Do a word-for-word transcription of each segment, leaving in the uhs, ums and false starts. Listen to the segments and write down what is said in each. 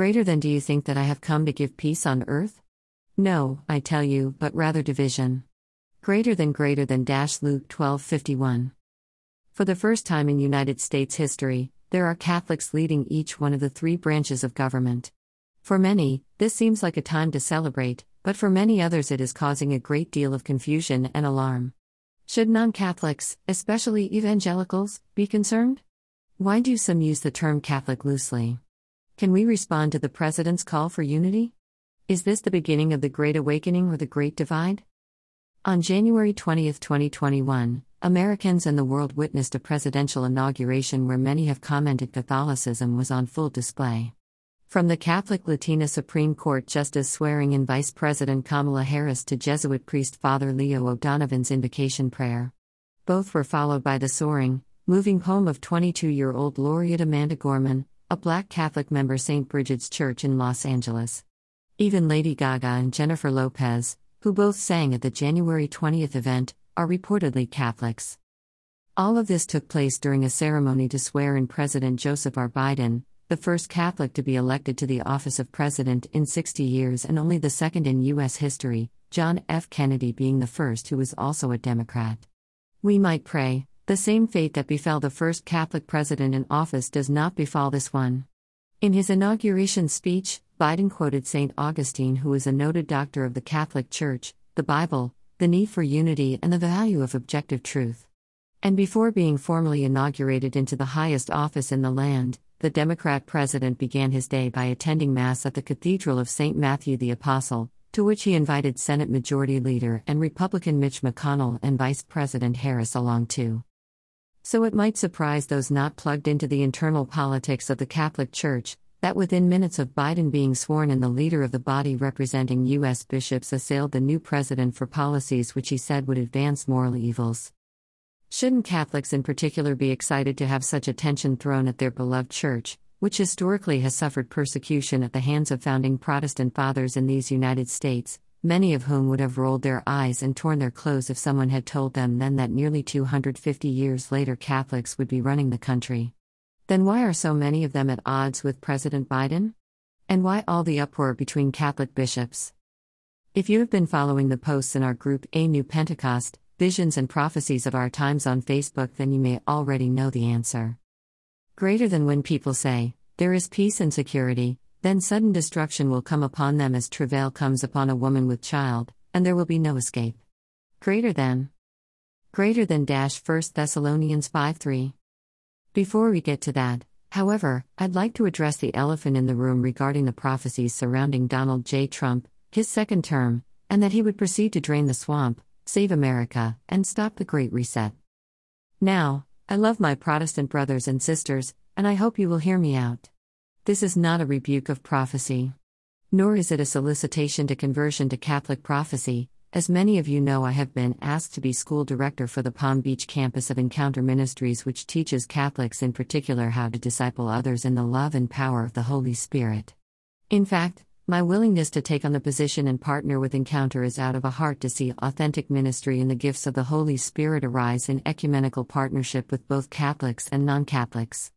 greater than do you think that I have come to give peace on earth? No, I tell you, but rather division. Greater than greater than dash Luke twelve fifty-one. For the first time in United States history, there are Catholics leading each one of the three branches of government. For many, this seems like a time to celebrate, but for many others it is causing a great deal of confusion and alarm. Should non-Catholics, especially evangelicals, be concerned? Why do some use the term Catholic loosely? Can we respond to the President's call for unity? Is this the beginning of the Great Awakening or the Great Divide? On January twentieth, twenty twenty-one, Americans and the world witnessed a presidential inauguration where many have commented Catholicism was on full display. From the Catholic Latina Supreme Court Justice swearing in Vice President Kamala Harris to Jesuit priest Father Leo O'Donovan's invocation prayer. Both were followed by the soaring, moving home of twenty-two-year-old laureate Amanda Gorman, a Black Catholic member Saint Bridget's Church in Los Angeles. Even Lady Gaga and Jennifer Lopez, who both sang at the January twentieth event, are reportedly Catholics. All of this took place during a ceremony to swear in President Joseph R. Biden, the first Catholic to be elected to the office of president in sixty years and only the second in U S history, John F. Kennedy being the first who was also a Democrat. We might pray, the same fate that befell the first Catholic president in office does not befall this one. In his inauguration speech, Biden quoted Saint Augustine, who is a noted doctor of the Catholic Church, the Bible, the need for unity and the value of objective truth. And before being formally inaugurated into the highest office in the land, the Democrat president began his day by attending Mass at the Cathedral of Saint Matthew the Apostle, to which he invited Senate Majority Leader and Republican Mitch McConnell and Vice President Harris along too. So it might surprise those not plugged into the internal politics of the Catholic Church that within minutes of Biden being sworn in, the leader of the body representing U S bishops assailed the new president for policies which he said would advance moral evils. Shouldn't Catholics in particular be excited to have such attention thrown at their beloved Church, which historically has suffered persecution at the hands of founding Protestant fathers in these United States, many of whom would have rolled their eyes and torn their clothes if someone had told them then that nearly two hundred fifty years later Catholics would be running the country? Then why are so many of them at odds with President Biden? And why all the uproar between Catholic bishops? If you have been following the posts in our group A New Pentecost, Visions and Prophecies of Our Times on Facebook, then you may already know the answer. Greater than when people say, there is peace and security, then sudden destruction will come upon them as travail comes upon a woman with child, and there will be no escape. Greater than. Greater than dash First Thessalonians five three. Before we get to that, however, I'd like to address the elephant in the room regarding the prophecies surrounding Donald J. Trump, his second term, and that he would proceed to drain the swamp, save America, and stop the Great Reset. Now, I love my Protestant brothers and sisters, and I hope you will hear me out. This is not a rebuke of prophecy. Nor is it a solicitation to conversion to Catholic prophecy. As many of you know, I have been asked to be school director for the Palm Beach campus of Encounter Ministries, which teaches Catholics in particular how to disciple others in the love and power of the Holy Spirit. In fact, my willingness to take on the position and partner with Encounter is out of a heart to see authentic ministry and the gifts of the Holy Spirit arise in ecumenical partnership with both Catholics and non-Catholics.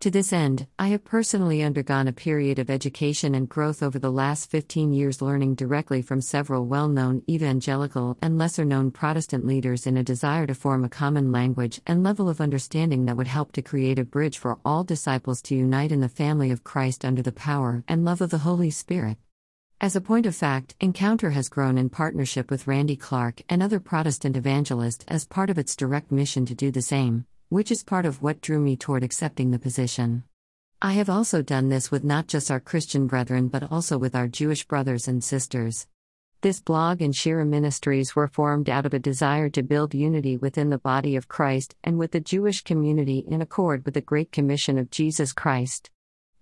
To this end, I have personally undergone a period of education and growth over the last fifteen years, learning directly from several well-known evangelical and lesser-known Protestant leaders in a desire to form a common language and level of understanding that would help to create a bridge for all disciples to unite in the family of Christ under the power and love of the Holy Spirit. As a point of fact, Encounter has grown in partnership with Randy Clark and other Protestant evangelists as part of its direct mission to do the same, which is part of what drew me toward accepting the position. I have also done this with not just our Christian brethren but also with our Jewish brothers and sisters. This blog and Sheerah Ministries were formed out of a desire to build unity within the body of Christ and with the Jewish community in accord with the Great Commission of Jesus Christ.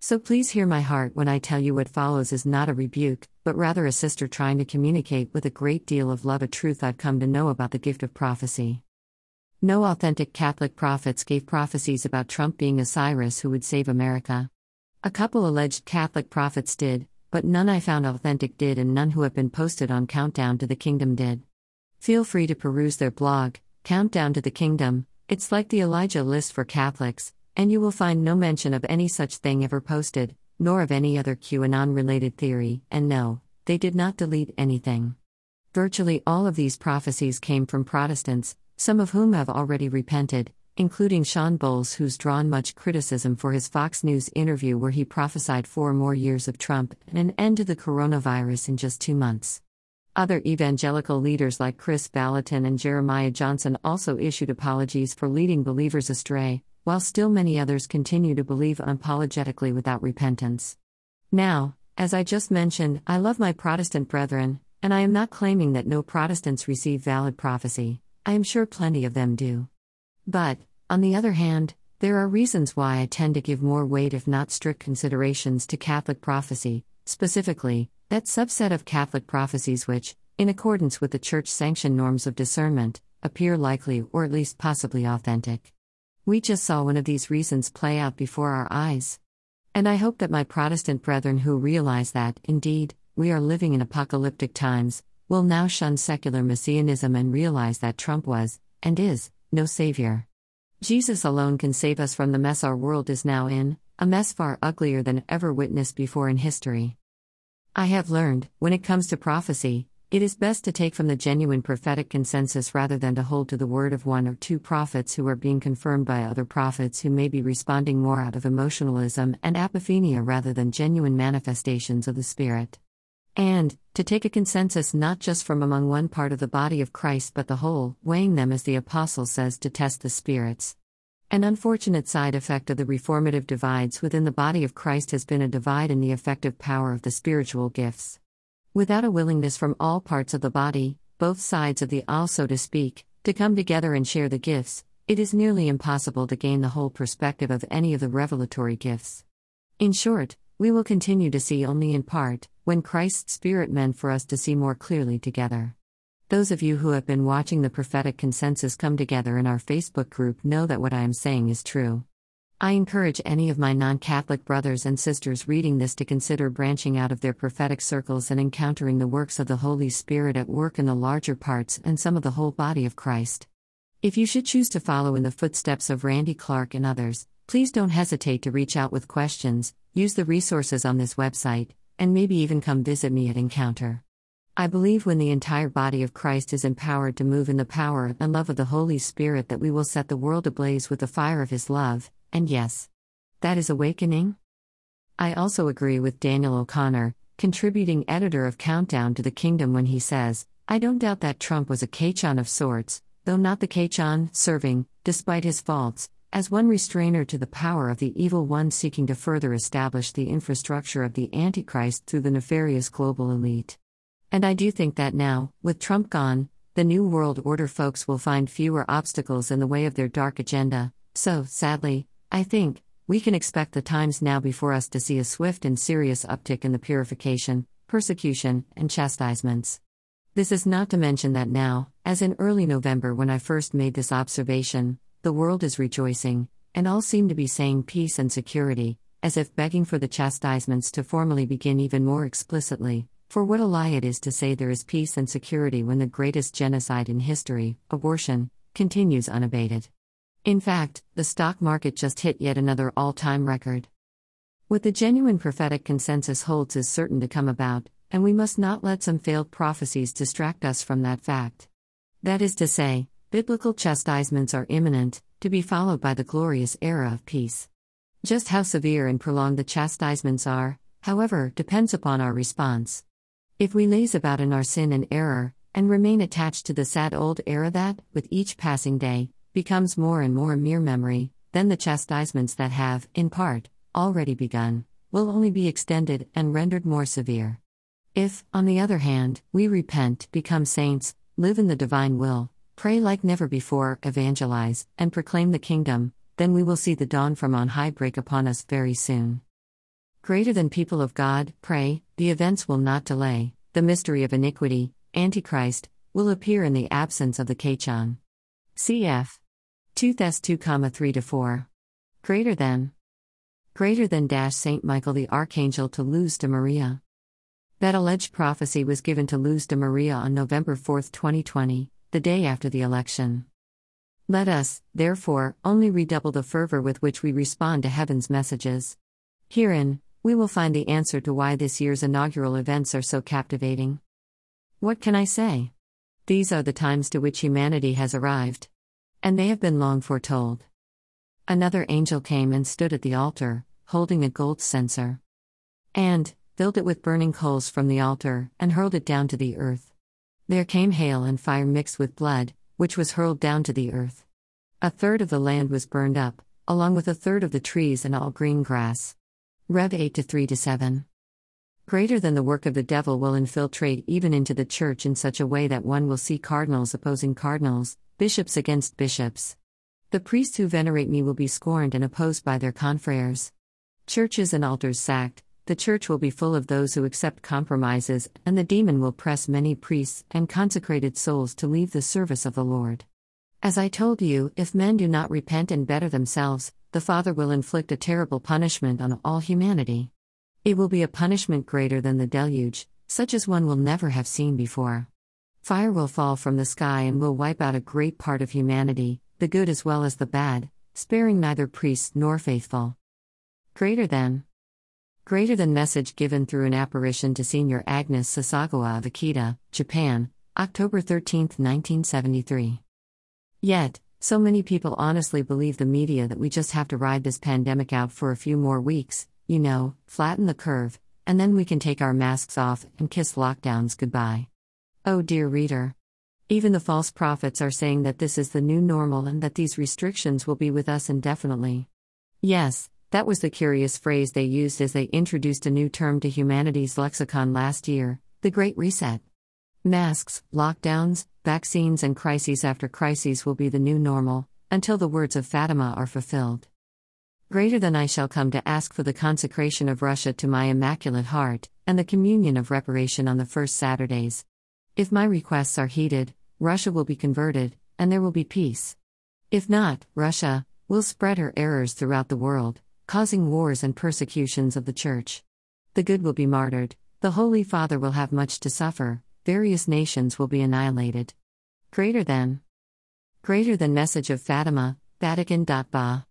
So please hear my heart when I tell you what follows is not a rebuke, but rather a sister trying to communicate with a great deal of love a truth I've come to know about the gift of prophecy. No authentic Catholic prophets gave prophecies about Trump being a Cyrus who would save America. A couple alleged Catholic prophets did, but none I found authentic did, and none who have been posted on Countdown to the Kingdom did. Feel free to peruse their blog, Countdown to the Kingdom, it's like the Elijah list for Catholics, and you will find no mention of any such thing ever posted, nor of any other QAnon-related theory, and no, they did not delete anything. Virtually all of these prophecies came from Protestants, some of whom have already repented, including Sean Bolz, who's drawn much criticism for his Fox News interview where he prophesied four more years of Trump and an end to the coronavirus in just two months. Other evangelical leaders like Chris Vallotton and Jeremiah Johnson also issued apologies for leading believers astray, while still many others continue to believe unapologetically without repentance. Now, as I just mentioned, I love my Protestant brethren, and I am not claiming that no Protestants receive valid prophecy. I am sure plenty of them do. But, on the other hand, there are reasons why I tend to give more weight, if not strict considerations, to Catholic prophecy, specifically, that subset of Catholic prophecies which, in accordance with the Church-sanctioned norms of discernment, appear likely or at least possibly authentic. We just saw one of these reasons play out before our eyes. And I hope that my Protestant brethren who realize that, indeed, we are living in apocalyptic times, will now shun secular messianism and realize that Trump was, and is, no savior. Jesus alone can save us from the mess our world is now in, a mess far uglier than ever witnessed before in history. I have learned, when it comes to prophecy, it is best to take from the genuine prophetic consensus rather than to hold to the word of one or two prophets who are being confirmed by other prophets who may be responding more out of emotionalism and apophenia rather than genuine manifestations of the Spirit. And, to take a consensus not just from among one part of the body of Christ but the whole, weighing them as the Apostle says to test the spirits. An unfortunate side effect of the reformative divides within the body of Christ has been a divide in the effective power of the spiritual gifts. Without a willingness from all parts of the body, both sides of the aisle, so to speak, to come together and share the gifts, it is nearly impossible to gain the whole perspective of any of the revelatory gifts. In short, we will continue to see only in part, when Christ's Spirit meant for us to see more clearly together. Those of you who have been watching the prophetic consensus come together in our Facebook group know that what I am saying is true. I encourage any of my non-Catholic brothers and sisters reading this to consider branching out of their prophetic circles and encountering the works of the Holy Spirit at work in the larger parts and some of the whole body of Christ. If you should choose to follow in the footsteps of Randy Clark and others, please don't hesitate to reach out with questions, use the resources on this website, and maybe even come visit me at Encounter. I believe when the entire body of Christ is empowered to move in the power and love of the Holy Spirit that we will set the world ablaze with the fire of His love, and yes, that is awakening. I also agree with Daniel O'Connor, contributing editor of Countdown to the Kingdom, when he says, I don't doubt that Trump was a Cachon of sorts, though not the Cachon serving, despite his faults, as one restrainer to the power of the evil one seeking to further establish the infrastructure of the Antichrist through the nefarious global elite. And I do think that now, with Trump gone, the New World Order folks will find fewer obstacles in the way of their dark agenda. So, sadly, I think, we can expect the times now before us to see a swift and serious uptick in the purification, persecution, and chastisements. This is not to mention that now, as in early November when I first made this observation, the world is rejoicing, and all seem to be saying peace and security, as if begging for the chastisements to formally begin even more explicitly. For what a lie it is to say there is peace and security when the greatest genocide in history, abortion, continues unabated. In fact, the stock market just hit yet another all-time record. What the genuine prophetic consensus holds is certain to come about, and we must not let some failed prophecies distract us from that fact. That is to say, biblical chastisements are imminent, to be followed by the glorious era of peace. Just how severe and prolonged the chastisements are, however, depends upon our response. If we laze about in our sin and error, and remain attached to the sad old era that, with each passing day, becomes more and more a mere memory, then the chastisements that have, in part, already begun, will only be extended and rendered more severe. If, on the other hand, we repent, become saints, live in the divine will, pray like never before, evangelize, and proclaim the kingdom, then we will see the dawn from on high break upon us very soon. Greater than people of God, pray, the events will not delay, the mystery of iniquity, Antichrist, will appear in the absence of the Cachon. Cf. two Thess two three to four. Greater than. Greater than dash Saint Michael the Archangel to Luz de Maria. That alleged prophecy was given to Luz de Maria on November fourth, twenty twenty, the day after the election. Let us, therefore, only redouble the fervor with which we respond to heaven's messages. Herein, we will find the answer to why this year's inaugural events are so captivating. What can I say? These are the times to which humanity has arrived. And they have been long foretold. Another angel came and stood at the altar, holding a gold censer, and filled it with burning coals from the altar, and hurled it down to the earth. There came hail and fire mixed with blood, which was hurled down to the earth. A third of the land was burned up, along with a third of the trees and all green grass. Rev eight to three to seven. Greater than the work of the devil will infiltrate even into the church in such a way that one will see cardinals opposing cardinals, bishops against bishops. The priests who venerate me will be scorned and opposed by their confrères. Churches and altars sacked, the church will be full of those who accept compromises, and the demon will press many priests and consecrated souls to leave the service of the Lord. As I told you, if men do not repent and better themselves, the Father will inflict a terrible punishment on all humanity. It will be a punishment greater than the deluge, such as one will never have seen before. Fire will fall from the sky and will wipe out a great part of humanity, the good as well as the bad, sparing neither priests nor faithful. Greater than. Greater than message given through an apparition to Senior Agnes Sasagawa of Akita, Japan, October thirteenth, nineteen seventy-three. Yet, so many people honestly believe the media that we just have to ride this pandemic out for a few more weeks, you know, flatten the curve, and then we can take our masks off and kiss lockdowns goodbye. Oh dear reader. Even the false prophets are saying that this is the new normal and that these restrictions will be with us indefinitely. Yes, that was the curious phrase they used as they introduced a new term to humanity's lexicon last year, the Great Reset. Masks, lockdowns, vaccines and crises after crises will be the new normal, until the words of Fatima are fulfilled. Greater than I shall come to ask for the consecration of Russia to my Immaculate Heart, and the communion of reparation on the first Saturdays. If my requests are heeded, Russia will be converted, and there will be peace. If not, Russia will spread her errors throughout the world, causing wars and persecutions of the Church. The good will be martyred, the Holy Father will have much to suffer, various nations will be annihilated. Greater than. Greater than message of Fatima, Vatican.ba.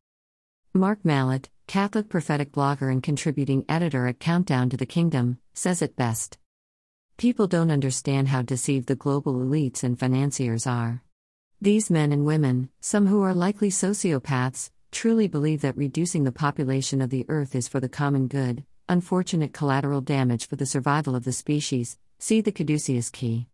Mark Mallet, Catholic prophetic blogger and contributing editor at Countdown to the Kingdom, says it best. People don't understand how deceived the global elites and financiers are. These men and women, some who are likely sociopaths, truly believe that reducing the population of the earth is for the common good, unfortunate collateral damage for the survival of the species, see the Caduceus key.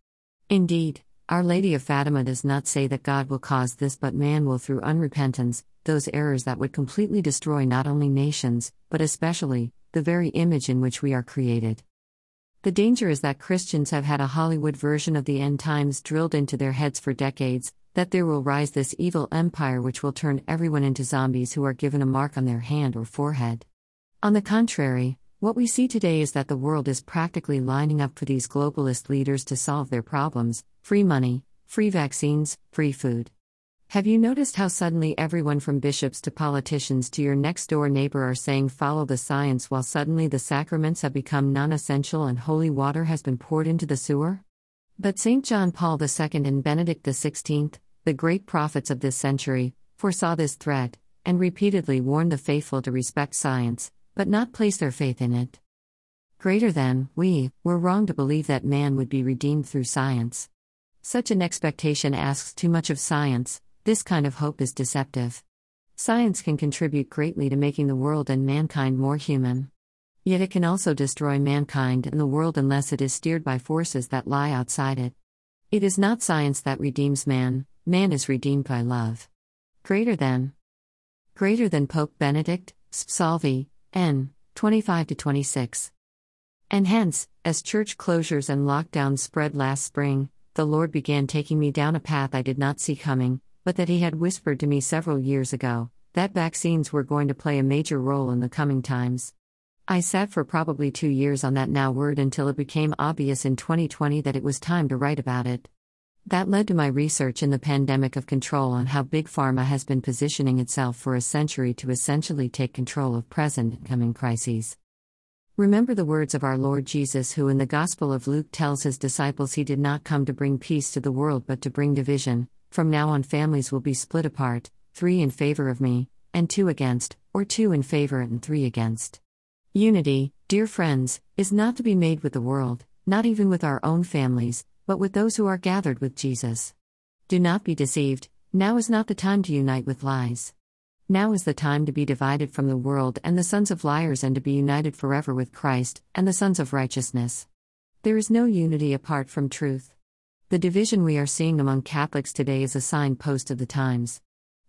Indeed, Our Lady of Fatima does not say that God will cause this but man will through unrepentance, those errors that would completely destroy not only nations, but especially, the very image in which we are created. The danger is that Christians have had a Hollywood version of the end times drilled into their heads for decades, that there will rise this evil empire which will turn everyone into zombies who are given a mark on their hand or forehead. On the contrary, what we see today is that the world is practically lining up for these globalist leaders to solve their problems: free money, free vaccines, free food. Have you noticed how suddenly everyone from bishops to politicians to your next-door neighbor are saying follow the science while suddenly the sacraments have become non-essential and holy water has been poured into the sewer? But Saint John Paul the Second and Benedict the Sixteenth, the great prophets of this century, foresaw this threat, and repeatedly warned the faithful to respect science, but not place their faith in it. Greater than, we were wrong to believe that man would be redeemed through science. Such an expectation asks too much of science. This kind of hope is deceptive. Science can contribute greatly to making the world and mankind more human. Yet it can also destroy mankind and the world unless it is steered by forces that lie outside it. It is not science that redeems man, man is redeemed by love. Greater than. Greater than Pope Benedict, Spe Salvi, N twenty-five to twenty-six. And hence, as church closures and lockdowns spread last spring, the Lord began taking me down a path I did not see coming, but that he had whispered to me several years ago, that vaccines were going to play a major role in the coming times. I sat for probably two years on that now word until it became obvious in twenty twenty that it was time to write about it. That led to my research in the pandemic of control on how Big Pharma has been positioning itself for a century to essentially take control of present and coming crises. Remember the words of our Lord Jesus, who in the Gospel of Luke tells his disciples he did not come to bring peace to the world but to bring division. From now on families will be split apart, three in favor of me, and two against, or two in favor and three against. Unity, dear friends, is not to be made with the world, not even with our own families, but with those who are gathered with Jesus. Do not be deceived, now is not the time to unite with lies. Now is the time to be divided from the world and the sons of liars and to be united forever with Christ and the sons of righteousness. There is no unity apart from truth. The division we are seeing among Catholics today is a signpost of the times.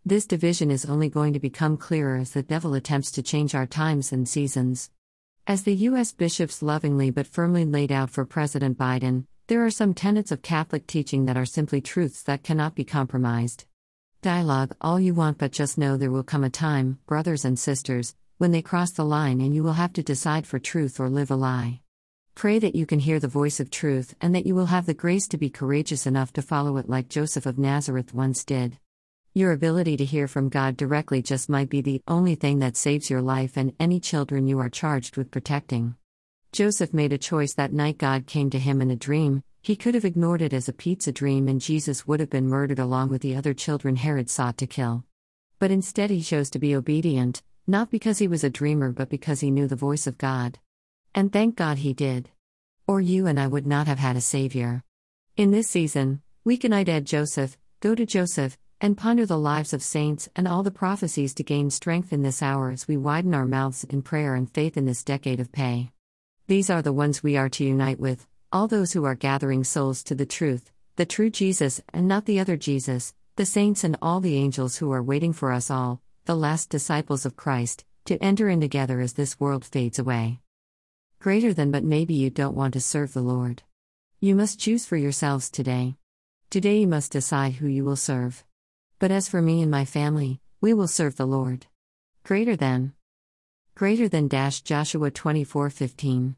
This division is only going to become clearer as the devil attempts to change our times and seasons. As the U S bishops lovingly but firmly laid out for President Biden, there are some tenets of Catholic teaching that are simply truths that cannot be compromised. Dialogue all you want, but just know there will come a time, brothers and sisters, when they cross the line and you will have to decide for truth or live a lie. Pray that you can hear the voice of truth and that you will have the grace to be courageous enough to follow it like Joseph of Nazareth once did. Your ability to hear from God directly just might be the only thing that saves your life and any children you are charged with protecting. Joseph made a choice that night. God came to him in a dream. He could have ignored it as a pizza dream and Jesus would have been murdered along with the other children Herod sought to kill. But instead he chose to be obedient, not because he was a dreamer but because he knew the voice of God. And thank God he did. Or you and I would not have had a savior. In this season, we can add Joseph, go to Joseph, and ponder the lives of saints and all the prophecies to gain strength in this hour as we widen our mouths in prayer and faith in this decade of pay. These are the ones we are to unite with, all those who are gathering souls to the truth, the true Jesus and not the other Jesus, the saints and all the angels who are waiting for us all, the last disciples of Christ, to enter in together as this world fades away. Greater than but maybe you don't want to serve the Lord. You must choose for yourselves today. Today you must decide who you will serve. But as for me and my family, we will serve the Lord. Greater than. Greater than dash Joshua twenty-four fifteen.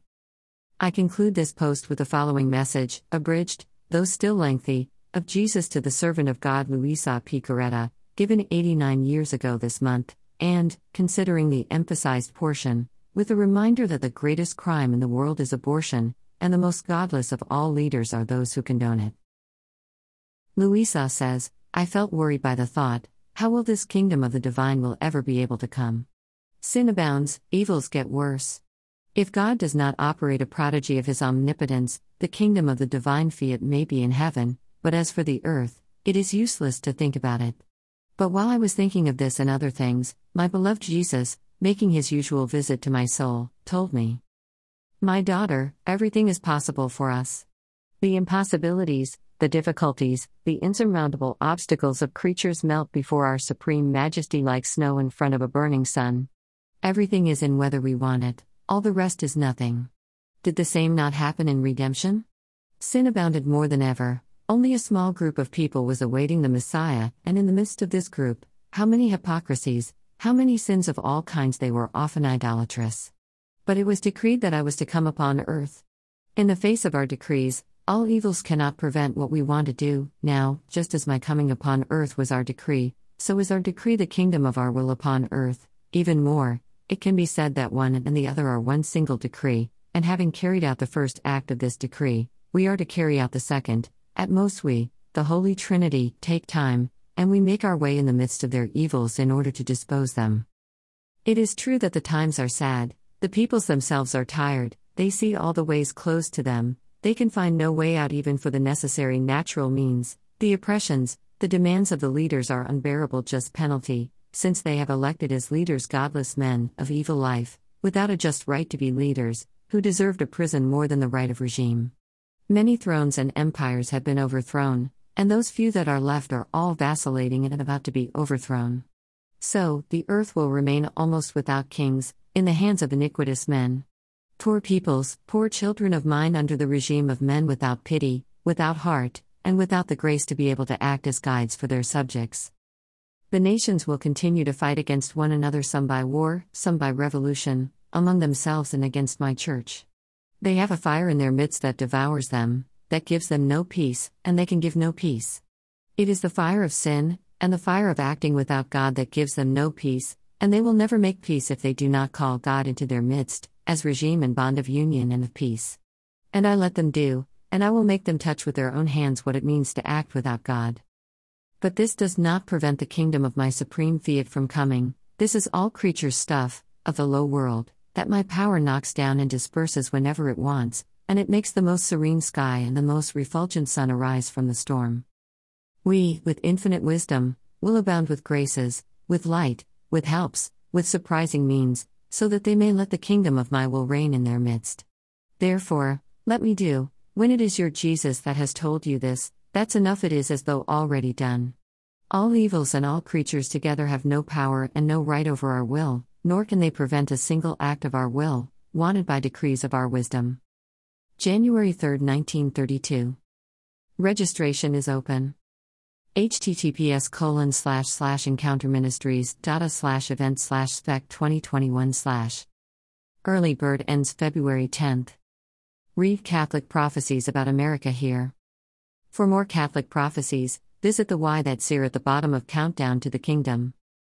I conclude this post with the following message, abridged, though still lengthy, of Jesus to the servant of God Luisa P. Coretta, given eighty-nine years ago this month, and, considering the emphasized portion, with a reminder that the greatest crime in the world is abortion, and the most godless of all leaders are those who condone it. Luisa says, I felt worried by the thought, how will this kingdom of the divine will ever be able to come? Sin abounds, evils get worse. If God does not operate a prodigy of his omnipotence, the kingdom of the divine fiat may be in heaven, but as for the earth, it is useless to think about it. But while I was thinking of this and other things, my beloved Jesus, making his usual visit to my soul, told me, my daughter, everything is possible for us. The impossibilities, the difficulties, the insurmountable obstacles of creatures melt before our supreme majesty like snow in front of a burning sun. Everything is in whether we want it, all the rest is nothing. Did the same not happen in redemption? Sin abounded more than ever, only a small group of people was awaiting the Messiah, and in the midst of this group, how many hypocrisies, how many sins of all kinds. They were often idolatrous. But it was decreed that I was to come upon earth. In the face of our decrees, all evils cannot prevent what we want to do. Now, just as my coming upon earth was our decree, so is our decree the kingdom of our will upon earth. Even more, it can be said that one and the other are one single decree, and having carried out the first act of this decree, we are to carry out the second. At most we, the Holy Trinity, take time, and we make our way in the midst of their evils in order to dispose them. It is true that the times are sad, the peoples themselves are tired, they see all the ways closed to them. They can find no way out even for the necessary natural means. The oppressions, the demands of the leaders are unbearable. Just penalty, since they have elected as leaders godless men of evil life, without a just right to be leaders, who deserved a prison more than the right of regime. Many thrones and empires have been overthrown, and those few that are left are all vacillating and about to be overthrown. So, the earth will remain almost without kings, in the hands of iniquitous men. Poor peoples, poor children of mine, under the regime of men without pity, without heart, and without the grace to be able to act as guides for their subjects. The nations will continue to fight against one another, some by war, some by revolution, among themselves and against my church. They have a fire in their midst that devours them, that gives them no peace, and they can give no peace. It is the fire of sin, and the fire of acting without God that gives them no peace, and they will never make peace if they do not call God into their midst, as regime and bond of union and of peace. And I let them do, and I will make them touch with their own hands what it means to act without God. But this does not prevent the kingdom of my supreme fiat from coming. This is all creatures' stuff, of the low world, that my power knocks down and disperses whenever it wants, and it makes the most serene sky and the most refulgent sun arise from the storm. We, with infinite wisdom, will abound with graces, with light, with helps, with surprising means, so that they may let the kingdom of my will reign in their midst. Therefore, let me do, when it is your Jesus that has told you this, that's enough, it is as though already done. All evils and all creatures together have no power and no right over our will, nor can they prevent a single act of our will, wanted by decrees of our wisdom. January third, nineteen thirty-two. Registration is open. https colon slash slash encounter ministries data slash event slash spec 2021 slash. Early bird ends February tenth. Read Catholic prophecies about America here. For more Catholic prophecies, visit the Why That's Here at the bottom of Countdown to the Kingdom.